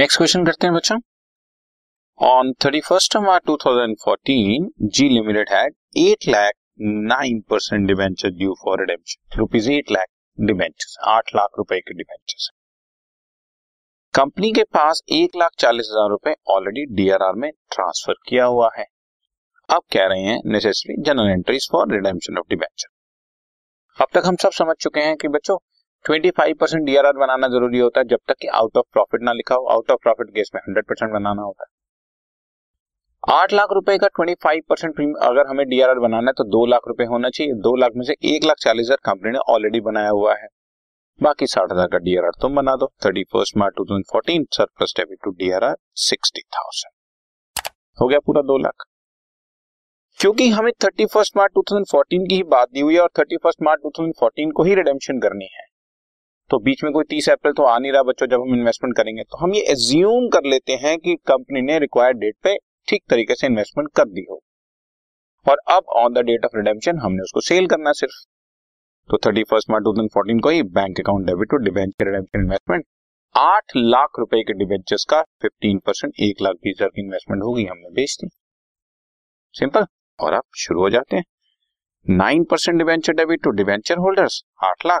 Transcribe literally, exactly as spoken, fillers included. Next question करते हैं बच्चों। On thirty first March two thousand fourteen G limited had eight lakh nine percent debenture due for redemption rupees eight lakh debentures, आठ लाख रुपए के debentures. Company के पास एक लाख चालीस हजार रुपए ऑलरेडी डीआरआर में ट्रांसफर किया हुआ है। अब कह रहे हैं necessary general entries for redemption of debenture. अब तक हम सब समझ चुके हैं कि बच्चों पच्चीस परसेंट डीआरआर बनाना जरूरी होता है जब तक कि आउट ऑफ प्रॉफिट ना लिखा हो। आउट ऑफ प्रॉफिट केस में हंड्रेड परसेंट बनाना होता है। आठ लाख रुपए का पच्चीस परसेंट अगर हमें डीआरआर बनाना है तो दो लाख रुपए होना चाहिए। दो लाख में से एक लाख चालीस हजार कंपनी ने ऑलरेडी बनाया हुआ है, बाकी साठ हजार का डीआरआर तुम बना दो। Thirty first March two thousand fourteen surplus debit to DRR sixty thousand हो गया पूरा दो लाख। क्योंकि हमें thirty first March two thousand fourteen की ही बात दी हुई है और thirty first March two thousand fourteen को ही रिडेम्पशन करनी है, तो बीच में कोई तीस अप्रैल तो आ नहीं रहा बच्चों जब हम इन्वेस्टमेंट करेंगे। तो हम ये एज्यूम कर लेते हैं कि कंपनी ने रिक्वायर्ड डेट पे ठीक तरीके से इन्वेस्टमेंट कर दी हो और अब on the date of redemption हमने उसको सेल करना सिर्फ। तो thirty first March two thousand fourteen को ही bank account debit to debenture redemption investment आठ लाख रुपए के डिबेंचर्स का फिफ्टीन परसेंट एक लाख बीस हजार की इन्वेस्टमेंट होगी, हमने बेच दी। सिंपल। और आप शुरू हो जाते हैं। Nine percent debenture debit to debenture holders आठ लाख,